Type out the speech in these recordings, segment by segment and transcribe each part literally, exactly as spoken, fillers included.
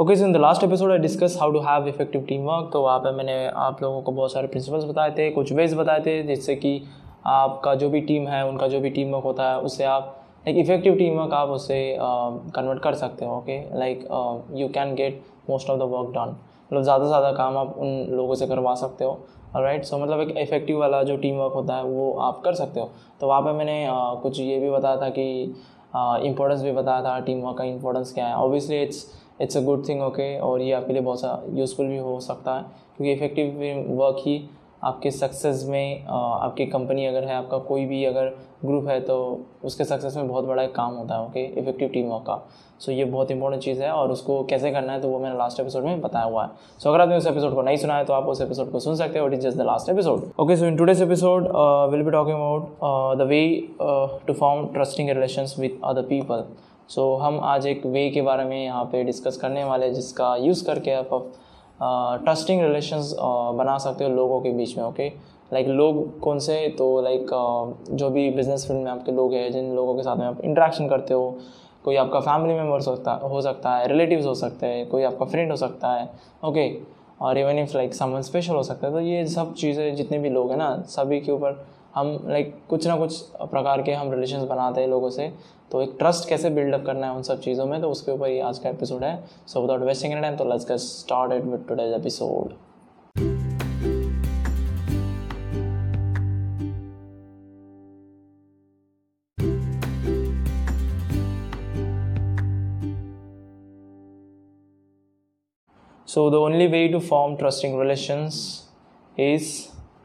Okay, so in the last episode I discuss how to have effective team work. तो वहाँ पे मैंने आप लोगों को बहुत सारे प्रिंसिपल्स बताए थे, कुछ वेज बताए थे जिससे कि आपका जो भी टीम है उनका जो भी टीम वर्क होता है उससे आप एक इफेक्टिव टीम वर्क आप उसे कन्वर्ट uh, कर सकते हो। Okay, like you can get most of the work done, मतलब ज़्यादा से ज़्यादा काम आप उन लोगों से करवा सकते हो। राइट, सो मतलब एक इफेक्टिव वाला जो टीम वर्क होता है वो आप कर सकते हो। तो वहाँ पर मैंने uh, कुछ ये भी बताया था कि इम्पोर्टेंस uh, भी बताया था, टीम वर्क का इम्पोर्टेंस क्या है। Obviously it's it's a good thing. Okay, और ये आपके लिए बहुत सा यूज़फुल भी हो सकता है क्योंकि इफेक्टिव वर्क ही आपके सक्सेस में, आपकी कंपनी अगर है, आपका कोई भी अगर ग्रुप है तो उसके सक्सेस में बहुत बड़ा एक काम होता है। ओके, इफेक्टिव टीम वर्क का। सो ये बहुत इंपॉर्टेंट चीज़ है और उसको कैसे करना है तो वो मैंने लास्ट एपिसोड में बताया हुआ है। सो अगर आपने उस एपिसोड को नहीं सुना है तो आप उस एपिसोड को सुन सकते हो। It is just the last episode. Okay, so in today's episode will be talking about the way to form trusting relations with other people. So so, हम आज एक वे के बारे में यहाँ पे डिस्कस करने वाले हैं जिसका यूज़ करके आप ट्रस्टिंग रिलेशंस बना सकते हो लोगों के बीच में। ओके, लाइक लोग कौन से, तो लाइक uh, जो भी बिजनेस फील्ड में आपके लोग हैं, जिन लोगों के साथ में आप इंटरेक्शन करते हो, कोई आपका फैमिली मेम्बर्स होता हो सकता है, रिलेटिव्स हो सकते हैं, कोई आपका फ्रेंड हो सकता है। ओके, और even if like someone special हो सकता है। तो ये सब चीज़ें जितने भी लोग हैं ना, सभी के ऊपर हम लाइक like, कुछ ना कुछ प्रकार के हम रिलेशंस बनाते हैं लोगों से। तो एक ट्रस्ट कैसे बिल्डअप करना है उन सब चीज़ों में, तो उसके ऊपर ये आज का एपिसोड है। So without wasting any time, तो let's get started with today's episode. So the only way to form trusting relations is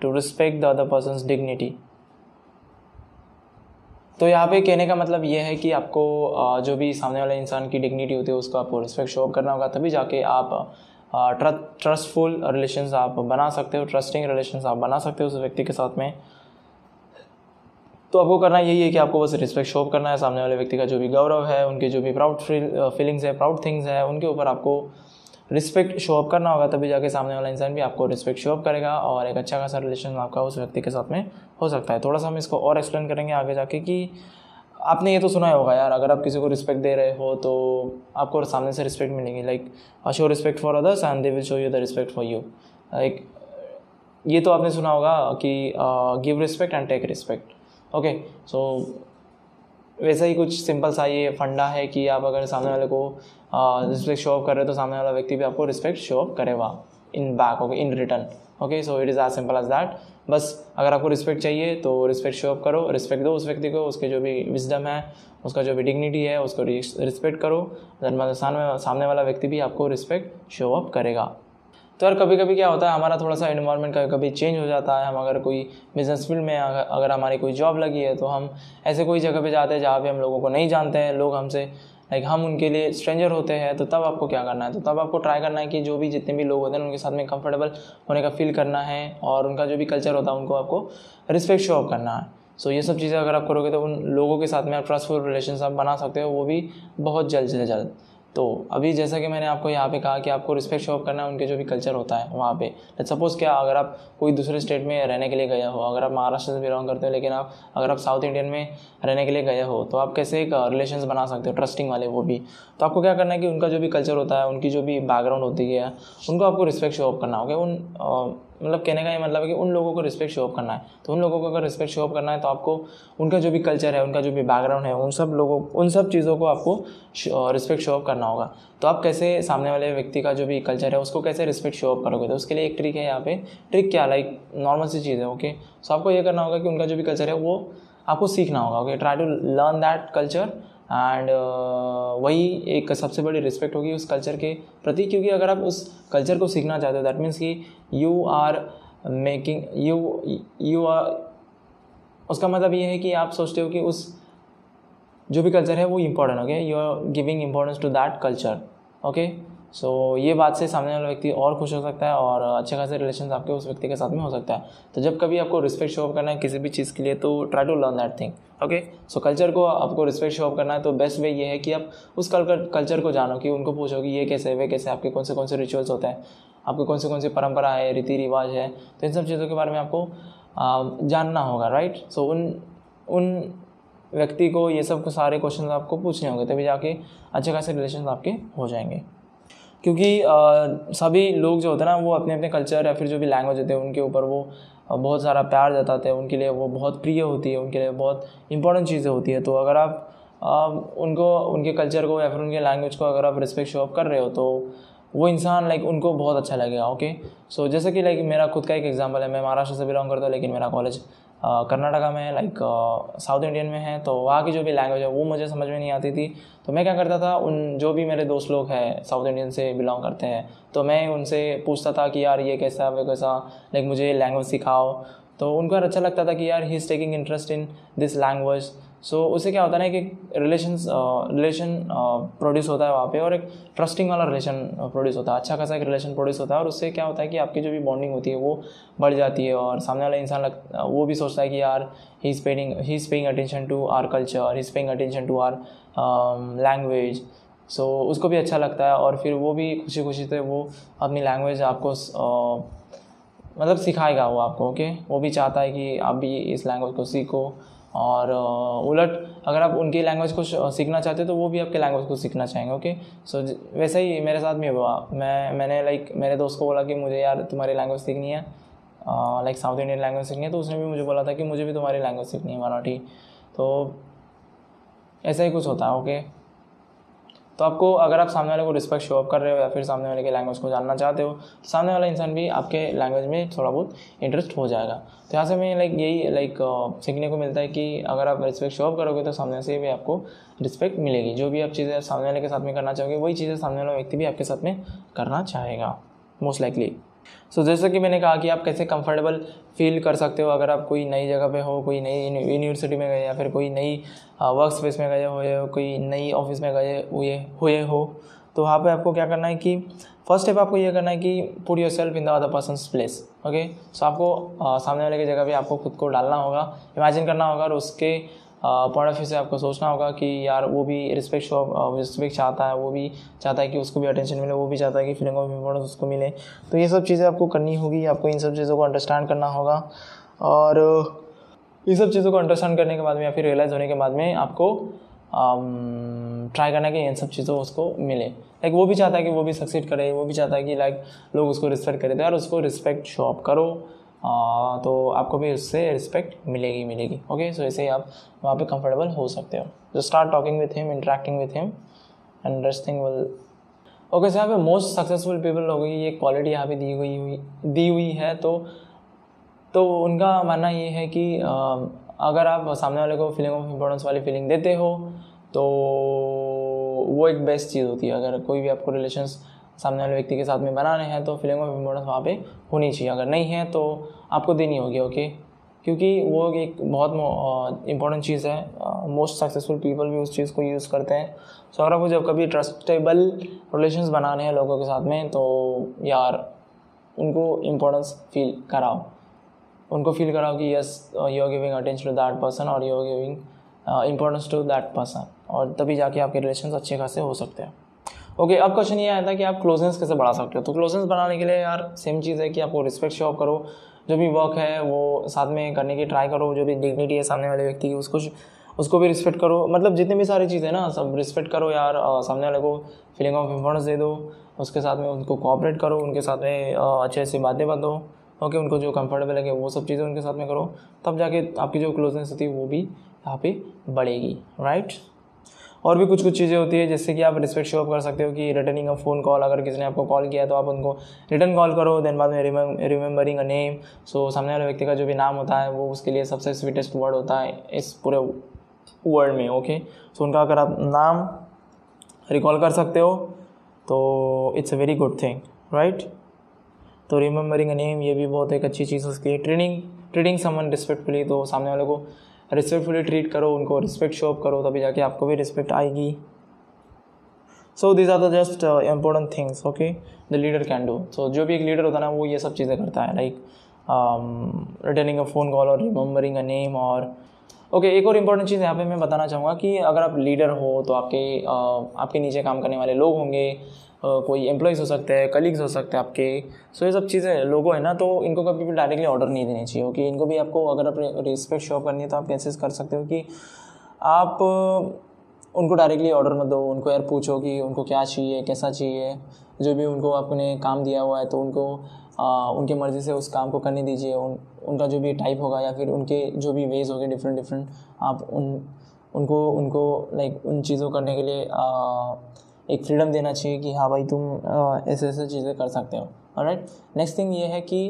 to respect the other person's dignity. तो यहाँ पे कहने का मतलब ये है कि आपको जो भी सामने वाले इंसान की डिग्निटी होती है उसको आपको रिस्पेक्ट शो करना होगा, तभी जाके आप ट्रस्टफुल रिलेशंस आप बना सकते हो, ट्रस्टिंग रिलेशंस आप बना सकते हो उस व्यक्ति के साथ में। तो आपको करना यही है कि आपको बस रिस्पेक्ट शो करना है। सामने वाले व्यक्ति का जो भी गौरव है, उनके जो भी प्राउड फीलिंग्स है, प्राउड थिंग्स है, उनके ऊपर आपको रिस्पेक्ट शो अप करना होगा, तभी जाके सामने वाला इंसान भी आपको रिस्पेक्ट शो अप करेगा और एक अच्छा खासा रिलेशन आपका उस व्यक्ति के साथ में हो सकता है। थोड़ा सा हम इसको और एक्सप्लेन करेंगे आगे जाके कि आपने ये तो सुना होगा यार, अगर आप किसी को रिस्पेक्ट दे रहे हो तो आपको सामने से रिस्पेक्ट मिलेगी। Like show respect for others and they will show you the respect for you. Like ये तो आपने सुना होगा कि give respect and take respect. Okay, so वैसा ही कुछ सिंपल सा ये फंडा है कि आप अगर सामने वाले को रिस्पेक्ट शो अप कर रहे हो तो सामने वाला व्यक्ति भी आपको रिस्पेक्ट शो अप करेगा in back. Okay, in return. Okay, so it is as simple as that. बस अगर आपको रिस्पेक्ट चाहिए तो रिस्पेक्ट शो अप करो, रिस्पेक्ट दो उस व्यक्ति को, उसके जो भी विजडम है, उसका जो भी डिग्निटी है, उसको रिस्पेक्ट करो। देन सामने वाला व्यक्ति भी आपको रिस्पेक्ट शो अप करेगा। तो यार कभी कभी क्या होता है, हमारा थोड़ा सा इन्वायरमेंट कभी कभी चेंज हो जाता है। हम अगर कोई बिजनेस फील्ड में अगर, अगर हमारी कोई जॉब लगी है तो हम ऐसे कोई जगह पे जाते हैं जहाँ पे हम लोगों को नहीं जानते हैं, लोग हमसे लाइक हम उनके लिए स्ट्रेंजर होते हैं। तो तब आपको क्या करना है, तो तब आपको ट्राई करना है कि जो भी जितने भी लोग होते हैं उनके साथ में कंफर्टेबल होने का फील करना है और उनका जो भी कल्चर होता है उनको आपको रिस्पेक्ट शो अप करना है। सो so, ये सब चीज़ें अगर आप करोगे तो उन लोगों के साथ में आप ट्रस्टफुल रिलेशन आप बना सकते हो, वो भी बहुत जल्द से जल्द। तो अभी जैसा कि मैंने आपको यहाँ पे कहा कि आपको रिस्पेक्ट शो अप करना है उनके जो भी कल्चर होता है वहाँ पे। लेट्स सपोज़ क्या, अगर आप कोई दूसरे स्टेट में रहने के लिए गए हो, अगर आप महाराष्ट्र से बिलोंग करते हो लेकिन आप अगर आप साउथ इंडियन में रहने के लिए गए हो, तो आप कैसे एक रिलेशंस बना सकते हो ट्रस्टिंग वाले, वो भी। तो आपको क्या करना है कि उनका जो भी कल्चर होता है, उनकी जो भी बैकग्राउंड होती है, उनको आपको रिस्पेक्ट शो अप करना होगा। उन मतलब कहने का ये मतलब है कि उन लोगों को रिस्पेक्ट शो अप करना है। तो उन लोगों को अगर रिस्पेक्ट शो अप करना है तो आपको उनका जो भी कल्चर है, उनका जो भी बैकग्राउंड है, उन सब लोगों उन सब चीज़ों को आपको रिस्पेक्ट शो अप करना होगा। तो आप कैसे सामने वाले व्यक्ति का जो भी कल्चर है उसको कैसे रिस्पेक्ट शो अप करोगे, तो उसके लिए एक ट्रिक है यहाँ पे। ट्रिक क्या, लाइक नॉर्मल सी चीज़ है। ओके, सो आपको ये करना होगा कि उनका जो भी कल्चर है वो आपको सीखना होगा। Okay, try to learn that culture and uh, वही एक सबसे बड़ी रिस्पेक्ट होगी उस कल्चर के प्रति, क्योंकि अगर आप उस कल्चर को सीखना चाहते हो दैट मीन्स कि you are making you you are उसका मतलब ये है कि आप सोचते हो कि उस जो भी कल्चर है वो important, okay, you are giving importance to that culture, okay. So ये बात से सामने वाला व्यक्ति और खुश हो सकता है और अच्छे खासे रिलेशन आपके उस व्यक्ति के साथ में हो सकता है। तो जब कभी आपको रिस्पेक्ट शो अप करना है किसी भी चीज़ के लिए तो try to learn that thing, okay. So culture को आपको रिस्पेक्ट शो अप करना है तो बेस्ट वे ये है कि आप उस कल्चर को जानो, कि उनको पूछो कि ये कैसे, वे कैसे, आपके कौन से कौन से रिचुअल्स होते हैं, आपके कौन से कौन सी परंपरा है, रीति रिवाज है, तो इन सब चीज़ों के बारे में आपको आ, जानना होगा, राइट। सो so, उन उन व्यक्ति को ये सब सारे क्वेश्चन आपको पूछने होंगे, तभी जाके अच्छे खासे रिलेशन आपके हो जाएंगे। क्योंकि आ, सभी लोग जो होते हैं ना वो अपने अपने कल्चर या फिर जो भी लैंग्वेज होते हैं उनके ऊपर वो बहुत सारा प्यार जताते हैं, उनके लिए वो बहुत प्रिय होती है, उनके लिए बहुत इंपॉर्टेंट चीज़ें होती है। तो अगर आप आ, उनको, उनके कल्चर को या फिर उनके लैंग्वेज को अगर आप रिस्पेक्ट शो अप कर रहे हो तो वो इंसान लाइक उनको बहुत अच्छा लगेगा, ओके। सो जैसे कि लाइक मेरा खुद का एक एग्जांपल है, मैं महाराष्ट्र से बिलोंग करता हूँ लेकिन मेरा कॉलेज कर्नाटका में है, लाइक साउथ इंडियन में है, तो वहाँ की जो भी लैंग्वेज है वो मुझे समझ में नहीं आती थी। तो मैं क्या करता था, उन जो भी मेरे दोस्त लोग हैं साउथ इंडियन से बिलोंग करते हैं तो मैं उनसे पूछता था कि यार ये कैसा, वे कैसा, लाइक मुझे लैंग्वेज सिखाओ। तो उनको अच्छा लगता था कि यार he is taking interest in this language. So so, उससे क्या होता है ना कि रिलेशन रिलेशन प्रोड्यूस होता है वहाँ पे, और एक ट्रस्टिंग वाला रिलेशन प्रोड्यूस होता है, अच्छा खासा एक रिलेशन प्रोड्यूस होता है। और उससे क्या होता है कि आपकी जो भी बॉन्डिंग होती है वो बढ़ जाती है, और सामने वाला इंसान लग वो भी सोचता है कि यार he is paying he is paying attention to our culture, he is paying attention to our language. So उसको भी अच्छा लगता है और फिर वो भी खुशी खुशी से वो अपनी लैंग्वेज आपको uh, मतलब सिखाएगा वो आपको, ओके। वो भी चाहता है कि आप भी इस लैंग्वेज को सीखो, और उलट अगर आप उनकी लैंग्वेज को सीखना चाहते हो तो वो भी आपके लैंग्वेज को सीखना चाहेंगे, ओके। सो वैसा ही मेरे साथ में हुआ। मैं मैंने लाइक मेरे दोस्त को बोला कि मुझे यार तुम्हारी लैंग्वेज सीखनी है, लाइक साउथ इंडियन लैंग्वेज सीखनी है, तो उसने भी मुझे बोला था कि मुझे भी तुम्हारी लैंग्वेज सीखनी है, मराठी। तो ऐसा ही कुछ होता है, ओके। तो आपको अगर आप सामने वाले को रिस्पेक्ट शो अप कर रहे हो या फिर सामने वाले के लैंग्वेज को जानना चाहते हो तो सामने वाला इंसान भी आपके लैंग्वेज में थोड़ा बहुत इंटरेस्ट हो जाएगा। तो यहाँ से मैं लाइक यही लाइक सीखने को मिलता है कि अगर आप रिस्पेक्ट शो अप करोगे तो सामने से भी आपको रिस्पेक्ट मिलेगी। जो भी आप चीज़ें सामने वाले के साथ में करना चाहोगे वही चीज़ें सामने वाला व्यक्ति भी आपके साथ में करना चाहेगा, मोस्ट लाइकली। सो so, जैसे कि मैंने कहा कि आप कैसे कंफर्टेबल फील कर सकते हो अगर आप कोई नई जगह पे हो, कोई नई यूनिवर्सिटी में गए या फिर कोई नई वर्क स्पेस में गए हुए हो, कोई नई ऑफिस में गए हुए हुए हो, तो वहाँ पे आपको क्या करना है कि फर्स्ट स्टेप आपको ये करना है कि put yourself in the other person's place, okay. So आपको आ, सामने वाले की जगह पे आपको खुद को डालना होगा, इमेजिन करना होगा, और उसके पॉइंट ऑफ व्यू से आपको सोचना होगा कि यार वो भी रिस्पेक्ट शो रिस्पेक्ट चाहता है, वो भी चाहता है कि उसको भी अटेंशन मिले, वो भी चाहता है कि फीलिंग ऑफ इम्पोर्टेंस उसको मिले। तो ये सब चीज़ें आपको करनी होगी, आपको इन सब चीज़ों को अंडरस्टैंड करना होगा, और इन सब चीज़ों को अंडरस्टैंड करने के बाद में या फिर रियलाइज़ होने के बाद में आपको ट्राई करना है कि इन सब चीज़ों उसको मिले। लाइक वो भी चाहता है कि वो भी सक्सीड करे, वो भी चाहता है कि लाइक लोग उसको रिस्पेक्ट करे, तो यार उसको रिस्पेक्ट शो अप करो, आ, तो आपको भी उससे रिस्पेक्ट मिलेगी मिलेगी ओके। सो ऐसे ही आप वहाँ पे कंफर्टेबल हो सकते हो। जो start talking with him, interacting with him, understanding will okay. So यहाँ पे मोस्ट सक्सेसफुल पीपल लोगों की ये क्वालिटी यहाँ पे दी हुई हुई दी हुई है। तो तो उनका मानना ये है कि आ, अगर आप सामने वाले को फीलिंग ऑफ इम्पोर्टेंस वाली फीलिंग देते हो तो वो एक बेस्ट चीज़ होती है। अगर कोई भी आपको रिलेशंस सामने वाले व्यक्ति के साथ में बनाने हैं तो फीलिंग ऑफ इम्पोर्टेंस वहाँ पे होनी चाहिए। अगर नहीं है तो आपको देनी होगी, ओके, क्योंकि वो एक बहुत इंपॉर्टेंट चीज़ है। मोस्ट सक्सेसफुल पीपल भी उस चीज़ को यूज़ करते हैं। सो अगर आपको जब कभी ट्रस्टेबल रिलेशंस बनाने हैं लोगों के साथ में तो यार उनको इम्पोर्टेंस फील कराओ, उनको फील कराओ कि yes you are giving attention to that person और you are giving importance to that person, और तभी जाके आपके रिलेशंस अच्छे खासे हो सकते हैं, ओके। अब क्वेश्चन ये आया था कि आप क्लोजनेस कैसे बढ़ा सकते हो। तो क्लोजनेस बढ़ाने के लिए यार सेम चीज़ है कि आपको रिस्पेक्ट शो अप करो, जो भी वर्क है वो साथ में करने की ट्राई करो, जो भी डिग्निटी है सामने वाले व्यक्ति की उसको उसको भी रिस्पेक्ट करो। मतलब जितने भी सारी चीज़ें ना सब रिस्पेक्ट करो यार। आ, सामने वाले को फीलिंग ऑफ इम्पोर्टेंस दे दो, उसके साथ में उनको कोऑपरेट करो, उनके साथ में अच्छे से बातें बांधो, ओके। उनको जो कंफर्टेबल लगे वो सब चीज़ें उनके साथ में करो, तब जाके आपकी जो क्लोजनेस होती है वो भी यहाँ पे बढ़ेगी, राइट। और भी कुछ कुछ चीज़ें होती है जैसे कि आप रिस्पेक्ट शो अप कर सकते हो कि रिटर्निंग अ फ़ोन कॉल, अगर किसी ने आपको कॉल किया तो आप उनको रिटर्न कॉल करो, देन बाद में रिमेंबरिंग अ नेम। सो सामने वाले व्यक्ति का जो भी नाम होता है वो उसके लिए सबसे स्वीटेस्ट वर्ड होता है इस पूरे वर्ल्ड में, ओके। सो उनका अगर आप नाम रिकॉल कर सकते हो तो it's a very good thing, right. तो रिमेंबरिंग अ नेम ये भी बहुत एक अच्छी चीज़ है उसके लिए। ट्रीटिंग ट्रीटिंग समवन रिस्पेक्टफुली, तो सामने वाले को रिस्पेक्टफुली ट्रीट करो, उनको रिस्पेक्ट शो अप करो, तभी जाके आपको भी रिस्पेक्ट आएगी. So this are the just important things okay the leader can do. So जो भी एक लीडर होता है ना वो ये सब चीज़ें करता है, like returning a phone call और रिमेम्बरिंग अ नेम. और ओके okay, एक और इम्पॉर्टेंट चीज़ यहाँ पे मैं बताना चाहूँगा कि अगर आप लीडर हो तो आपके आ, आपके नीचे काम करने वाले लोग होंगे, आ, कोई एम्प्लॉयज़ हो सकते हैं, कलीग्स हो सकते हैं आपके. सो ये सब चीज़ें लोगों है ना, तो इनको कभी भी डायरेक्टली ऑर्डर नहीं देने चाहिए ओके. इनको भी आपको अगर आप रिस्पेक्ट शो करनी है तो आप कैसे कर सकते हो कि आप उनको डायरेक्टली ऑर्डर मत दो. उनको यार पूछो कि उनको क्या चाहिए, कैसा चाहिए. जो भी उनको आपने काम दिया हुआ है तो उनको आ, उनके मर्ज़ी से उस काम को करने दीजिए. उन उनका जो भी टाइप होगा या फिर उनके जो भी वेज होंगे डिफरेंट डिफरेंट, आप उन उनको उनको लाइक उन चीज़ों करने के लिए आ, एक फ्रीडम देना चाहिए कि हाँ भाई तुम आ, ऐसे ऐसे चीज़ें कर सकते हो. ऑलराइट, नेक्स्ट थिंग ये है कि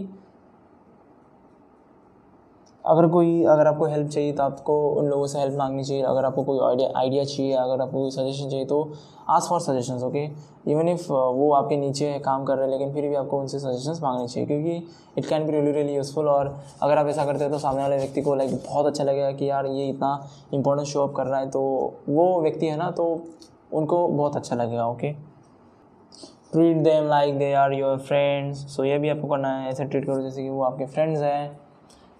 अगर कोई अगर आपको हेल्प चाहिए तो आपको उन लोगों से हेल्प मांगनी चाहिए. अगर आपको कोई आइडिया आइडिया चाहिए, अगर आपको कोई सजेशन चाहिए तो ask for suggestions okay. Even if वो आपके नीचे काम कर रहे हैं लेकिन फिर भी आपको उनसे सजेशंस मांगने चाहिए क्योंकि it can be really really useful. और अगर आप ऐसा करते हो तो सामने वाले व्यक्ति को लाइक बहुत अच्छा लगेगा कि यार ये इतना इंपॉर्टेंट शो अप कर रहा है, तो वो व्यक्ति है ना तो उनको बहुत अच्छा लगेगा okay. Treat them like they are your friends. So ये भी आपको करना है, ऐसे ट्रीट करो जैसे कि वो आपके फ्रेंड्स हैं.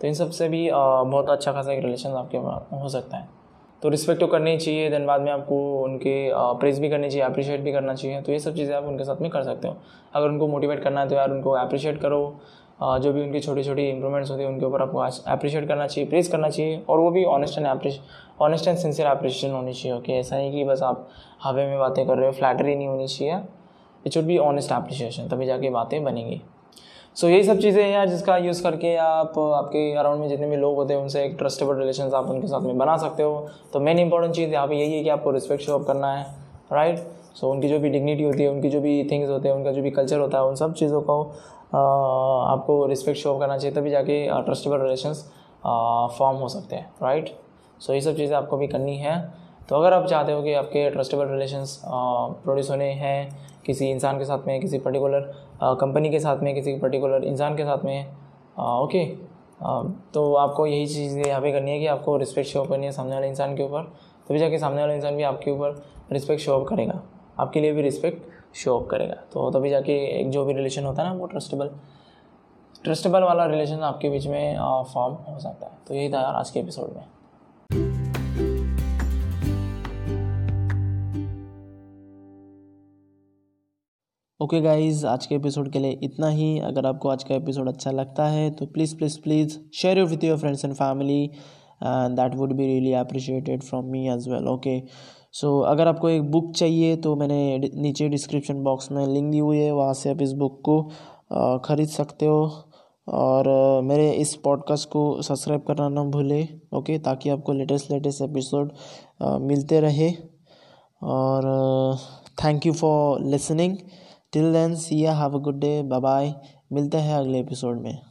तो इन सब से भी बहुत अच्छा खासा एक रिलेशन आपके हो सकता है. तो रिस्पेक्ट तो करनी ही चाहिए, देन बाद में आपको उनके प्रेज भी करनी चाहिए, अप्रिशिएट भी करना चाहिए. तो ये सब चीज़ें आप उनके साथ में कर सकते हो. अगर उनको मोटिवेट करना है तो यार उनको अप्रिशिएट करो. जो भी उनकी छोटी छोटी इंप्रूवमेंट्स होती है उनके ऊपर आपको अप्रिशिएट करना चाहिए, प्रेज करना चाहिए. और वो भी honest and honest and sincere appreciation होनी चाहिए ओके. ऐसा नहीं कि बस आप हवा में बातें कर रहे हो, फ्लैटरी नहीं होनी चाहिए. It should be honest appreciation, तभी जाके बातें बनेंगी. सो so, यही सब चीज़ें हैं यार जिसका यूज़ करके आप आपके अराउंड में जितने भी लोग होते हैं उनसे एक ट्रस्टेबल रिलेशन आप उनके साथ में बना सकते हो. तो मेन इंपॉर्टेंट चीज़ यहाँ पे यही है कि आपको रिस्पेक्ट शो अप करना है, राइट. सो so, उनकी जो भी डिग्निटी होती है, उनकी जो भी थिंग्स होते हैं, उनका जो भी कल्चर होता है, उन सब चीज़ों को आ, आपको रिस्पेक्ट शो अप करना चाहिए, तभी जाके ट्रस्टेबल रिलेशन फॉर्म हो सकते हैं, राइट. सो ये सब चीज़ें आपको भी करनी है. तो अगर आप चाहते हो कि आपके ट्रस्टेबल रिलेशंस प्रोड्यूस होने हैं किसी इंसान के साथ में, किसी पर्टिकुलर कंपनी के साथ में, किसी पर्टिकुलर इंसान के साथ में ओके, तो आपको यही चीज़ें यहाँ पे करनी है कि आपको रिस्पेक्ट शो अप करनी है सामने वाले इंसान के ऊपर, तभी जाके सामने वाला इंसान भी आपके ऊपर रिस्पेक्ट शो अप करेगा, आपके लिए भी रिस्पेक्ट शो अप करेगा. तो तभी जाके एक जो भी रिलेशन होता है ना वो ट्रस्टेबल ट्रस्टेबल वाला रिलेशन आपके बीच में फॉर्म हो सकता है. तो यही था यार आज के एपिसोड में. ओके okay गाइज़, आज के एपिसोड के लिए इतना ही. अगर आपको आज का एपिसोड अच्छा लगता है तो please please please share it with your friends and family, and that would be really appreciated from me as well okay. So अगर आपको एक बुक चाहिए तो मैंने नीचे डिस्क्रिप्शन बॉक्स में लिंक दी हुई है, वहाँ से आप इस बुक को ख़रीद सकते हो. और मेरे इस पॉडकास्ट को सब्सक्राइब करना ना भूलें ओके okay, ताकि आपको लेटेस्ट लेटेस्ट एपिसोड मिलते रहे. और thank you for listening. Till then, see ya, have a good day, bye bye. मिलते हैं अगले एपिसोड में.